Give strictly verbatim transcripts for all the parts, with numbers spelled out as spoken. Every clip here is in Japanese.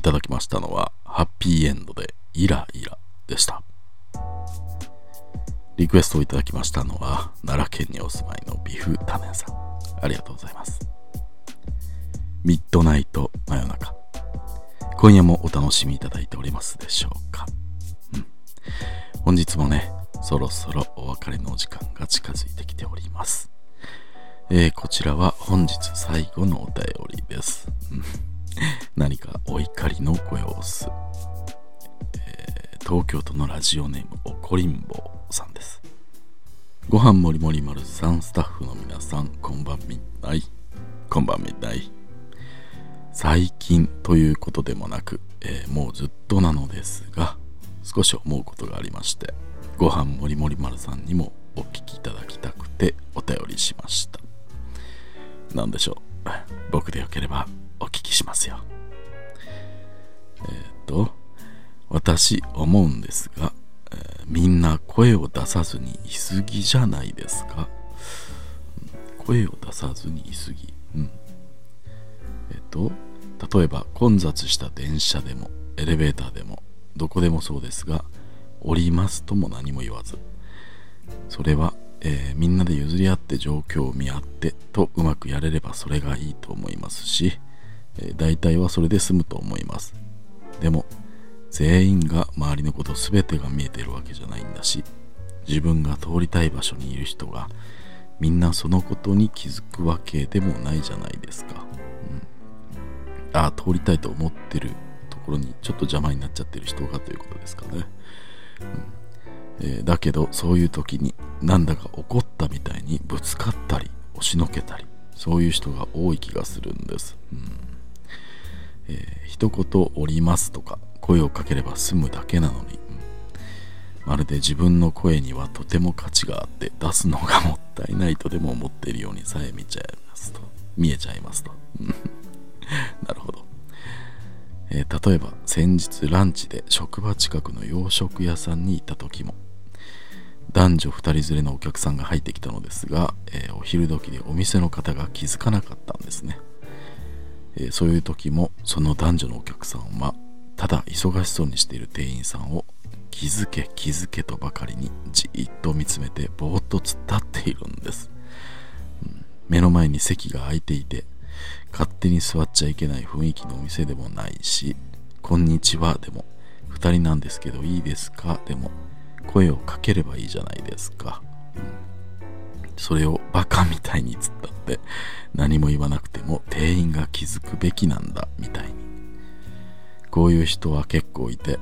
いただきましたのはハッピーエンドでイライラでした。リクエストをいただきましたのは奈良県にお住まいのビフタネンさん、ありがとうございます。ミッドナイト真夜中、今夜もお楽しみいただいておりますでしょうか、うん、本日もねそろそろお別れのお時間が近づいてきております。えー、こちらは本日最後のお便りです何かお怒りのご様子、えー、東京都のラジオネームおこりんぼうさんです。ご飯もりもり丸さん、スタッフの皆さん、こんばんみない、こんばんみない。最近ということでもなく、えー、もうずっとなのですが、少し思うことがありまして、ご飯もりもり丸さんにもお聞きいただきたくてお便りしました。なんでしょう、僕でよければお聞きしますよ。えっと、私思うんですが、えー、みんな声を出さずにいすぎじゃないですか。声を出さずにいすぎ、うん、えっと、例えば混雑した電車でもエレベーターでもどこでもそうですが、降りますとも何も言わず、それはえー、みんなで譲り合って状況を見合ってとうまくやれればそれがいいと思いますし、えー、大体はそれで済むと思います。でも全員が周りのこと全てが見えてるわけじゃないんだし、自分が通りたい場所にいる人がみんなそのことに気づくわけでもないじゃないですか、うん、ああ通りたいと思ってるところにちょっと邪魔になっちゃってる人がということですかね、うん、えー、だけどそういう時になんだか怒ったみたいにぶつかったり押しのけたり、そういう人が多い気がするんです、うんえー、一言おりますとか声をかければ済むだけなのに、うん、まるで自分の声にはとても価値があって出すのがもったいないとでも思っているようにさえ見ちゃいますと見えちゃいますとなるほど。えー、例えば先日ランチで職場近くの洋食屋さんに行った時も、男女ふたり連れのお客さんが入ってきたのですが、えー、お昼時でお店の方が気づかなかったんですね、えー、そういう時もその男女のお客さんはただ忙しそうにしている店員さんを気づけ気づけとばかりにじっと見つめてぼーっと突っ立っているんです、うん、目の前に席が空いていて勝手に座っちゃいけない雰囲気のお店でもないし、こんにちはでもふたりなんですけどいいですかでも声をかければいいじゃないですか、うん、それをバカみたいに突っ立って何も言わなくても店員が気づくべきなんだみたいに、こういう人は結構いて、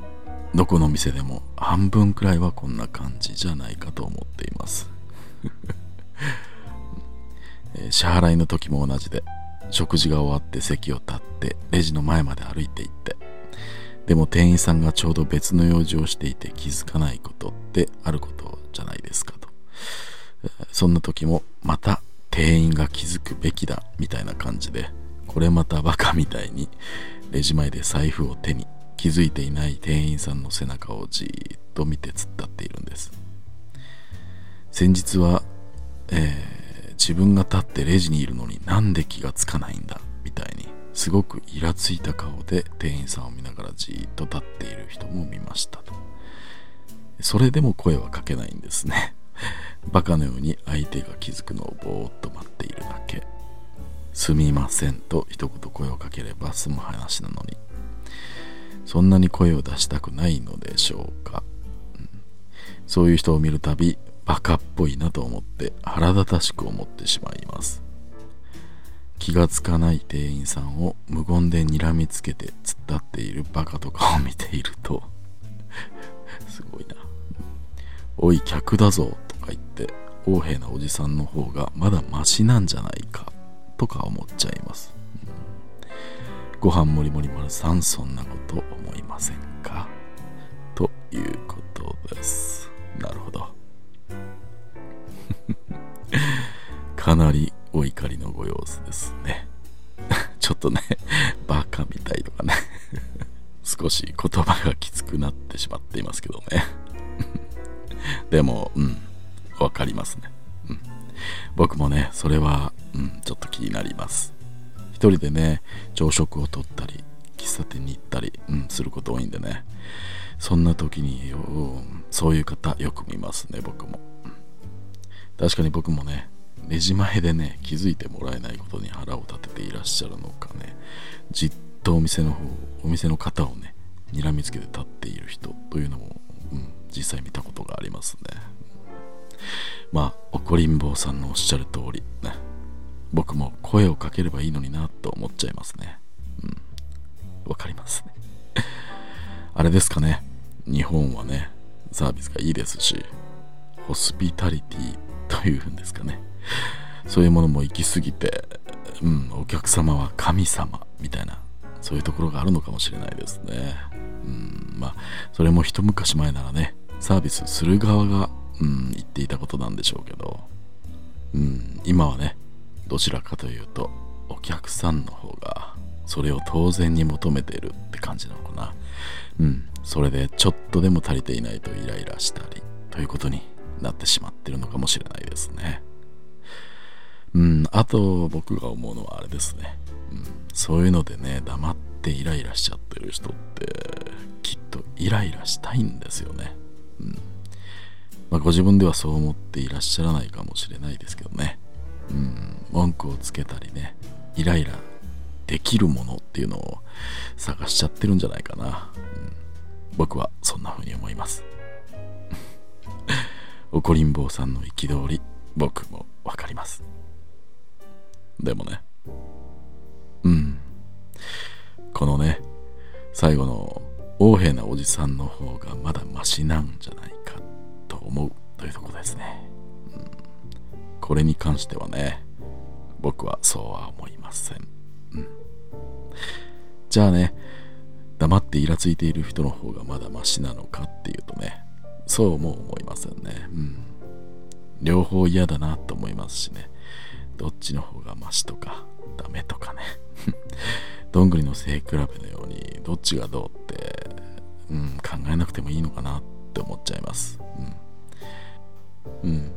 どこの店でも半分くらいはこんな感じじゃないかと思っています、えー、支払いの時も同じで、食事が終わって席を立ってレジの前まで歩いて行って、でも店員さんがちょうど別の用事をしていて気づかないことってあることじゃないですかと、そんな時もまた店員が気づくべきだみたいな感じで、これまたバカみたいにレジ前で財布を手に気づいていない店員さんの背中をじーっと見て突っ立っているんです。先日は、えー自分が立ってレジにいるのになんで気がつかないんだみたいに、すごくイラついた顔で店員さんを見ながらじーっと立っている人も見ましたと。それでも声はかけないんですねバカのように相手が気づくのをぼーっと待っているだけ、すみませんと一言声をかければ済む話なのに、そんなに声を出したくないのでしょうか、うん、そういう人を見るたびバカっぽいなと思って腹立たしく思ってしまいます。気がつかない店員さんを無言で睨みつけて突っ立っているバカとかを見ているとすごいな、おい客だぞとか言って横柄なおじさんの方がまだマシなんじゃないかとか思っちゃいます、うん、ご飯もりもり丸さん、そんなこと思いませんかということです。なるほどかなりお怒りのご様子ですねちょっとねバカみたいとかね少し言葉がきつくなってしまっていますけどねでもうんわかりますね、うん、僕もねそれは、うん、ちょっと気になります。一人でね朝食をとったり喫茶店に行ったり、うん、すること多いんでね、そんな時によそういう方よく見ますね。僕も確かに僕もね、レジ前でね気づいてもらえないことに腹を立てていらっしゃるのかね、じっとお店の方お店の方をね睨みつけて立っている人というのも、うん、実際見たことがありますね。まあ怒りん坊さんのおっしゃる通りね、僕も声をかければいいのになと思っちゃいますね。うん、わかりますね。あれですかね、日本はねサービスがいいですし、ホスピタリティというんですかね、そういうものも行き過ぎて、うん、お客様は神様みたいな、そういうところがあるのかもしれないですね。うん、まあそれも一昔前ならね、サービスする側が、うん、言っていたことなんでしょうけど、うん、今はねどちらかというとお客さんの方がそれを当然に求めているって感じなのかな。うん、それでちょっとでも足りていないとイライラしたりということになってしまってるのかもしれないですね。うん、あと僕が思うのはあれですね、うん、そういうのでね黙ってイライラしちゃってる人ってきっとイライラしたいんですよね。うん、まあ、ご自分ではそう思っていらっしゃらないかもしれないですけどね、うん、文句をつけたりねイライラできるものっていうのを探しちゃってるんじゃないかな、うん、僕はそんな風に思います怒りん坊さんの憤り、僕もわかります。でもね、うん、このね最後の横柄なおじさんの方がまだマシなんじゃないかと思うというところですね。うん、これに関してはね僕はそうは思いません。うん、じゃあね黙ってイラついている人の方がまだマシなのかっていうとね、そうも思いませんね。うん、両方嫌だなと思いますしね、どっちの方がマシとかダメとかねどんぐりの背比べのようにどっちがどうって、うん、考えなくてもいいのかなって思っちゃいます。うん、うん、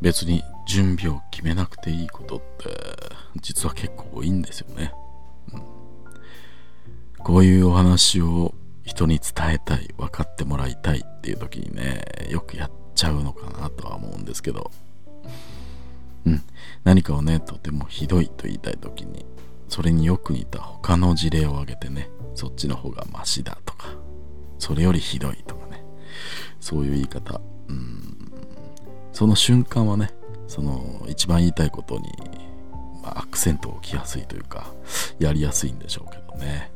別に準備を決めなくていいことって実は結構多いんですよね。うん、こういうお話を人に伝えたい、分かってもらいたいっていう時にねよくやっちゃうのかなとは思うんですけど、うん、何かをねとてもひどいと言いたい時にそれによく似た他の事例を挙げてね、そっちの方がマシだとかそれよりひどいとかね、そういう言い方、うん、その瞬間はねその一番言いたいことに、まあ、アクセントを置きやすいというかやりやすいんでしょうけどね。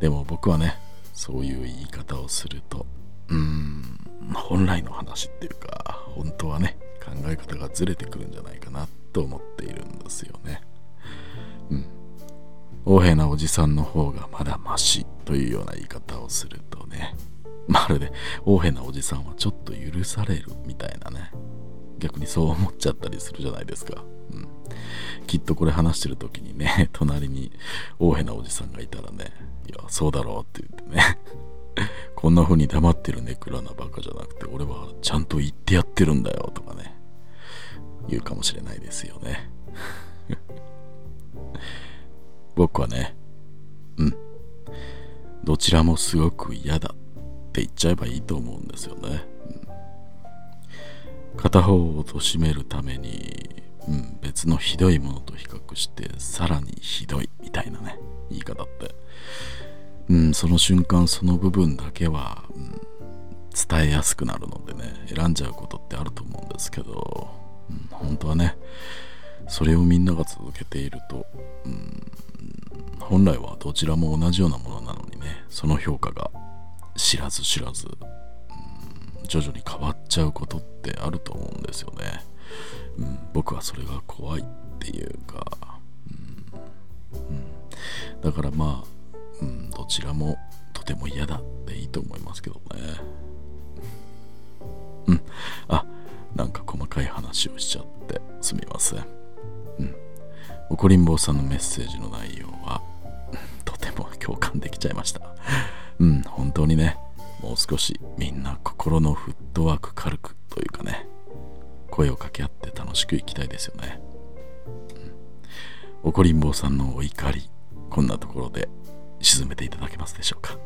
でも僕はねそういう言い方をすると、うーん、本来の話っていうか本当はね考え方がずれてくるんじゃないかなと思っているんですよね。うん、横柄なおじさんの方がまだマシというような言い方をするとね、まるで横柄なおじさんはちょっと許されるみたいなね、逆にそう思っちゃったりするじゃないですか。うん、きっとこれ話してる時にね隣に横柄なおじさんがいたらね、いやそうだろうって言ってねこんな風に黙ってるネクラなバカじゃなくて俺はちゃんと言ってやってるんだよとかね言うかもしれないですよね僕はね、うん、どちらもすごく嫌だって言っちゃえばいいと思うんですよね。うん、片方を貶めるために、うん、別のひどいものと比較してさらにひどいみたいなね言い方って、うん、その瞬間その部分だけは、うん、伝えやすくなるのでね選んじゃうことってあると思うんですけど、うん、本当はねそれをみんなが続けていると、うん、本来はどちらも同じようなものなのにねその評価が知らず知らず、うん、徐々に変わっちゃうことってあると思うんですよね。うん、僕はそれが怖いっていうか、うんうん、だからまあ、うん、どちらもとても嫌だっていいと思いますけどね。うん、あ、なんか細かい話をしちゃってすみません。うん、怒りん坊さんのメッセージの内容はとても共感できちゃいました。うん、本当にね、もう少しみんな心のフットワーク軽くというかね、声を掛け合って楽しくいきたいですよね。うん、怒りん坊さんのお怒り、こんなところで沈めていただけますでしょうか。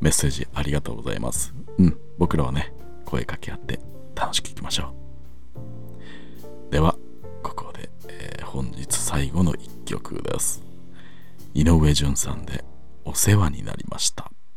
メッセージありがとうございます。うん、僕らはね、声かけ合って楽しくいきましょう。では、ここで、えー、本日最後の一曲です。井上順さんでお世話になりました。